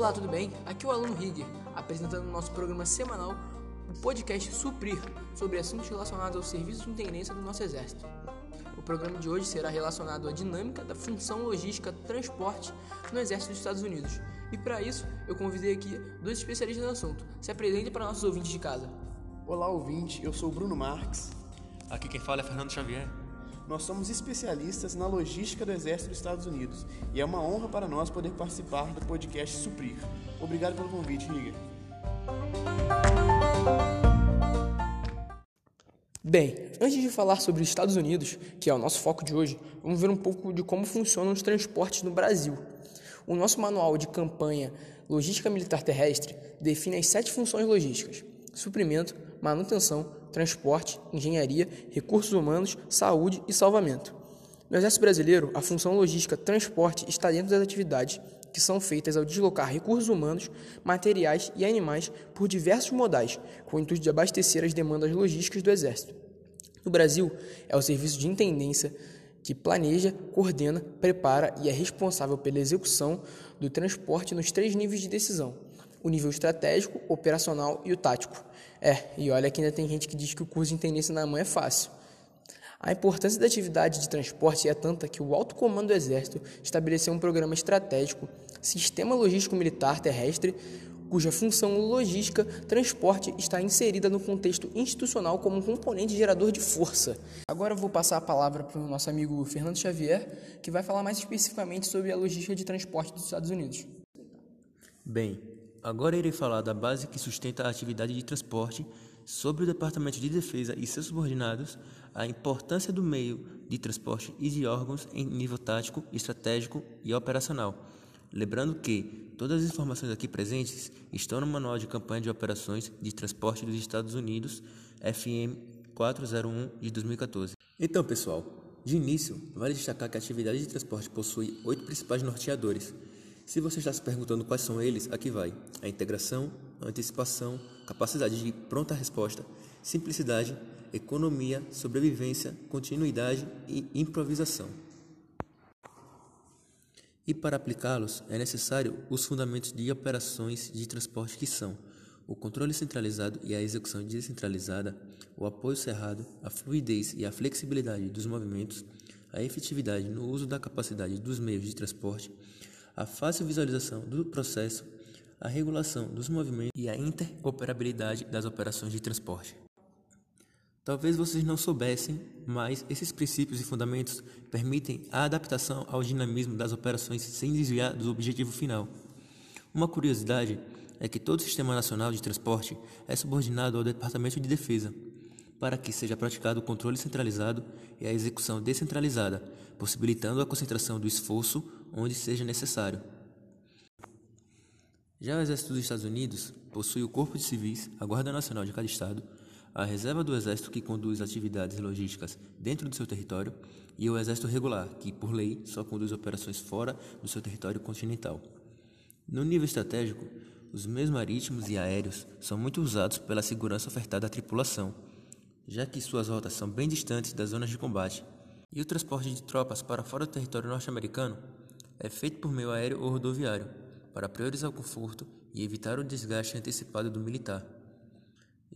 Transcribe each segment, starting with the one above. Olá, tudo bem? Aqui é o aluno Higger, apresentando o nosso programa semanal, o podcast Suprir, sobre assuntos relacionados ao serviço de integrância do nosso exército. O programa de hoje será relacionado à dinâmica da função logística transporte no exército dos Estados Unidos. E para isso, eu convidei aqui dois especialistas no assunto. Se apresentem para nossos ouvintes de casa. Olá, ouvinte. Eu sou o Bruno Marques. Aqui quem fala é Fernando Xavier. Nós somos especialistas na logística do Exército dos Estados Unidos e é uma honra para nós poder participar do podcast Suprir. Obrigado pelo convite, Higger. Bem, antes de falar sobre os Estados Unidos, que é o nosso foco de hoje, vamos ver um pouco de como funcionam os transportes no Brasil. O nosso manual de campanha Logística Militar Terrestre define as 7 funções logísticas: suprimento, manutenção, transporte, engenharia, recursos humanos, saúde e salvamento. No Exército Brasileiro, a função logística transporte está dentro das atividades que são feitas ao deslocar recursos humanos, materiais e animais por diversos modais, com o intuito de abastecer as demandas logísticas do Exército. No Brasil, é o serviço de intendência que planeja, coordena, prepara e é responsável pela execução do transporte nos 3 níveis de decisão: o nível estratégico, operacional e o tático. E olha que ainda tem gente que diz que o curso de intendência na mão é fácil. A importância da atividade de transporte é tanta que o alto comando do Exército estabeleceu um programa estratégico, Sistema Logístico Militar Terrestre, cuja função logística transporte está inserida no contexto institucional como um componente gerador de força. Agora eu vou passar a palavra para o nosso amigo Fernando Xavier, que vai falar mais especificamente sobre a logística de transporte dos Estados Unidos. Bem, agora irei falar da base que sustenta a atividade de transporte, sobre o Departamento de Defesa e seus subordinados, a importância do meio de transporte e de órgãos em nível tático, estratégico e operacional. Lembrando que todas as informações aqui presentes estão no Manual de Campanha de Operações de Transporte dos Estados Unidos, FM 401 de 2014. Então, pessoal, de início, vale destacar que a atividade de transporte possui 8 principais norteadores. Se você está se perguntando quais são eles, aqui vai: a integração, a antecipação, capacidade de pronta resposta, simplicidade, economia, sobrevivência, continuidade e improvisação. E para aplicá-los, é necessário os fundamentos de operações de transporte, que são o controle centralizado e a execução descentralizada, o apoio cerrado, a fluidez e a flexibilidade dos movimentos, a efetividade no uso da capacidade dos meios de transporte, a fácil visualização do processo, a regulação dos movimentos e a interoperabilidade das operações de transporte. Talvez vocês não soubessem, mas esses princípios e fundamentos permitem a adaptação ao dinamismo das operações sem desviar do objetivo final. Uma curiosidade é que todo o Sistema Nacional de Transporte é subordinado ao Departamento de Defesa, para que seja praticado o controle centralizado e a execução descentralizada, possibilitando a concentração do esforço onde seja necessário. Já o Exército dos Estados Unidos possui o Corpo de Civis, a Guarda Nacional de cada estado, a Reserva do Exército, que conduz atividades logísticas dentro do seu território, e o Exército Regular, que, por lei, só conduz operações fora do seu território continental. No nível estratégico, os meios marítimos e aéreos são muito usados pela segurança ofertada à tripulação, já que suas rotas são bem distantes das zonas de combate. E o transporte de tropas para fora do território norte-americano é feito por meio aéreo ou rodoviário, para priorizar o conforto e evitar o desgaste antecipado do militar.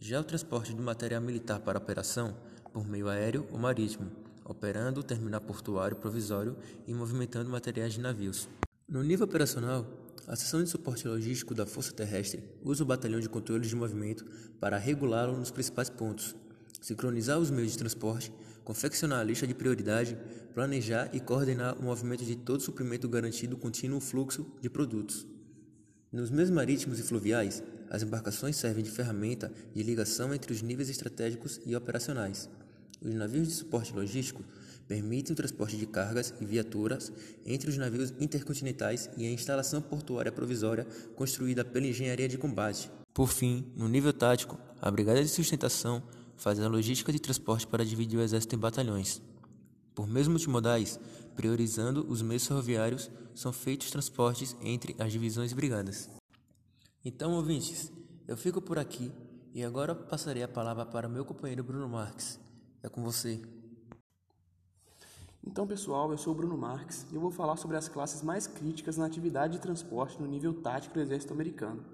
Já o transporte de material militar para operação, por meio aéreo ou marítimo, operando o terminal portuário provisório e movimentando materiais de navios. No nível operacional, a seção de suporte logístico da Força Terrestre usa o batalhão de controle de movimento para regulá-lo nos principais pontos, sincronizar os meios de transporte, confeccionar a lista de prioridade, planejar e coordenar o movimento de todo suprimento, garantindo o contínuo fluxo de produtos. Nos meios marítimos e fluviais, as embarcações servem de ferramenta de ligação entre os níveis estratégicos e operacionais. Os navios de suporte logístico permitem o transporte de cargas e viaturas entre os navios intercontinentais e a instalação portuária provisória construída pela engenharia de combate. Por fim, no nível tático, a Brigada de Sustentação faz a logística de transporte para dividir o exército em batalhões. Por meios multimodais, priorizando os meios ferroviários, são feitos transportes entre as divisões e brigadas. Então, ouvintes, eu fico por aqui e agora passarei a palavra para o meu companheiro Bruno Marques. É com você. Então, pessoal, eu sou o Bruno Marques e eu vou falar sobre as classes mais críticas na atividade de transporte no nível tático do Exército Americano.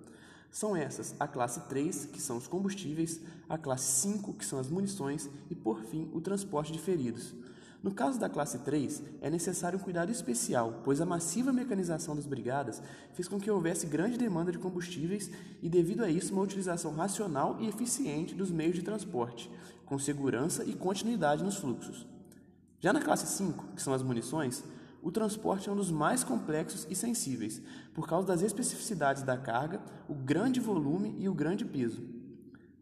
São essas a classe 3, que são os combustíveis, a classe 5, que são as munições e, por fim, o transporte de feridos. No caso da classe 3, é necessário um cuidado especial, pois a massiva mecanização das brigadas fez com que houvesse grande demanda de combustíveis e, devido a isso, uma utilização racional e eficiente dos meios de transporte, com segurança e continuidade nos fluxos. Já na classe 5, que são as munições, o transporte é um dos mais complexos e sensíveis, por causa das especificidades da carga, o grande volume e o grande peso.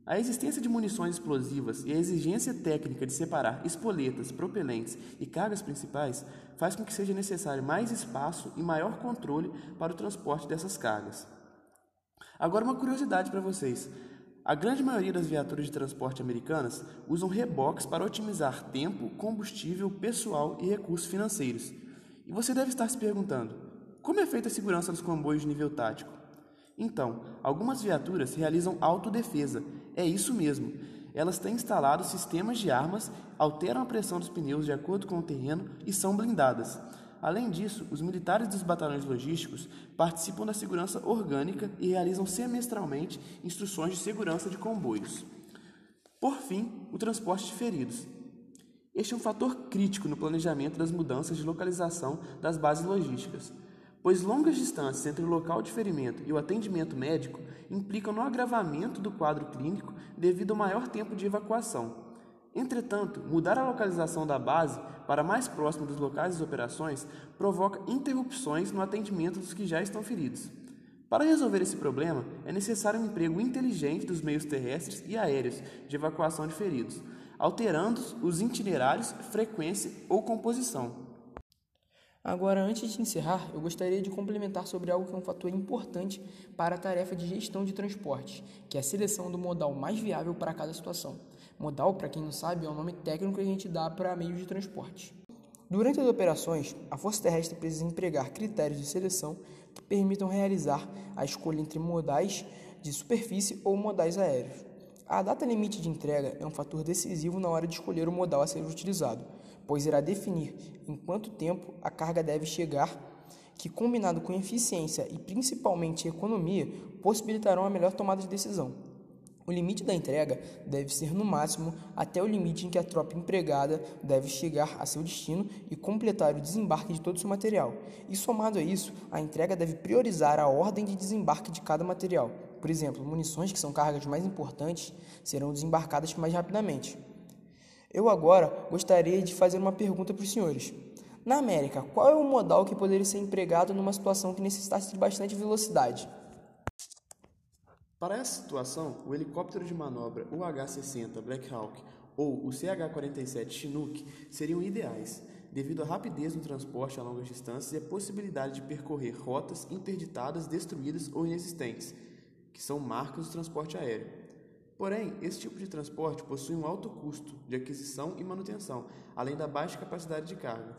A existência de munições explosivas e a exigência técnica de separar espoletas, propelentes e cargas principais faz com que seja necessário mais espaço e maior controle para o transporte dessas cargas. Agora, uma curiosidade para vocês. A grande maioria das viaturas de transporte americanas usam reboques para otimizar tempo, combustível, pessoal e recursos financeiros. E você deve estar se perguntando, como é feita a segurança dos comboios de nível tático? Então, algumas viaturas realizam autodefesa. É isso mesmo, elas têm instalado sistemas de armas, alteram a pressão dos pneus de acordo com o terreno e são blindadas. Além disso, os militares dos batalhões logísticos participam da segurança orgânica e realizam semestralmente instruções de segurança de comboios. Por fim, o transporte de feridos. Este é um fator crítico no planejamento das mudanças de localização das bases logísticas, pois longas distâncias entre o local de ferimento e o atendimento médico implicam no agravamento do quadro clínico devido ao maior tempo de evacuação. Entretanto, mudar a localização da base para mais próximo dos locais das operações provoca interrupções no atendimento dos que já estão feridos. Para resolver esse problema, é necessário um emprego inteligente dos meios terrestres e aéreos de evacuação de feridos, alterando os itinerários, frequência ou composição. Agora, antes de encerrar, eu gostaria de complementar sobre algo que é um fator importante para a tarefa de gestão de transporte, que é a seleção do modal mais viável para cada situação. Modal, para quem não sabe, é o nome técnico que a gente dá para meios de transporte. Durante as operações, a Força Terrestre precisa empregar critérios de seleção que permitam realizar a escolha entre modais de superfície ou modais aéreos. A data limite de entrega é um fator decisivo na hora de escolher o modal a ser utilizado, pois irá definir em quanto tempo a carga deve chegar, que, combinado com eficiência e principalmente economia, possibilitarão a melhor tomada de decisão. O limite da entrega deve ser no máximo até o limite em que a tropa empregada deve chegar a seu destino e completar o desembarque de todo o seu material. E somado a isso, a entrega deve priorizar a ordem de desembarque de cada material. Por exemplo, munições, que são cargas mais importantes, serão desembarcadas mais rapidamente. Eu agora gostaria de fazer uma pergunta para os senhores. Na América, qual é o modal que poderia ser empregado numa situação que necessitasse de bastante velocidade? Para essa situação, o helicóptero de manobra UH-60 Black Hawk ou o CH-47 Chinook seriam ideais, devido à rapidez no transporte a longas distâncias e à possibilidade de percorrer rotas interditadas, destruídas ou inexistentes, que são marcas do transporte aéreo. Porém, esse tipo de transporte possui um alto custo de aquisição e manutenção, além da baixa capacidade de carga.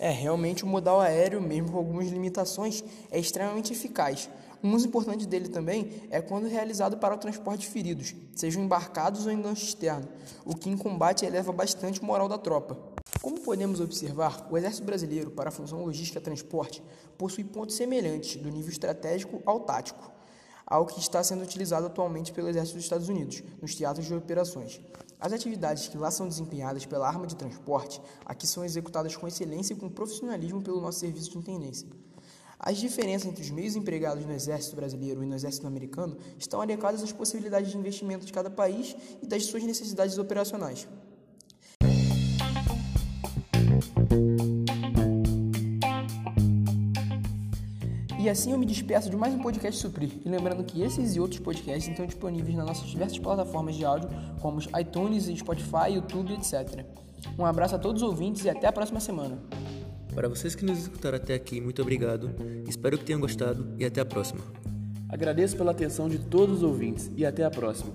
Realmente o modal aéreo, mesmo com algumas limitações, é extremamente eficaz. Um uso importante dele também é quando realizado para o transporte de feridos, sejam embarcados ou em gancho externo, o que em combate eleva bastante o moral da tropa. Como podemos observar, o Exército Brasileiro, para a função logística transporte, possui pontos semelhantes do nível estratégico ao tático, ao que está sendo utilizado atualmente pelo Exército dos Estados Unidos, nos teatros de operações. As atividades que lá são desempenhadas pela arma de transporte, aqui são executadas com excelência e com profissionalismo pelo nosso serviço de intendência. As diferenças entre os meios empregados no Exército Brasileiro e no Exército Americano estão adequadas às possibilidades de investimento de cada país e das suas necessidades operacionais. E assim eu me despeço de mais um podcast Suprir. E lembrando que esses e outros podcasts estão disponíveis nas nossas diversas plataformas de áudio, como os iTunes, Spotify, YouTube, etc. Um abraço a todos os ouvintes e até a próxima semana. Para vocês que nos escutaram até aqui, muito obrigado. Espero que tenham gostado e até a próxima. Agradeço pela atenção de todos os ouvintes e até a próxima.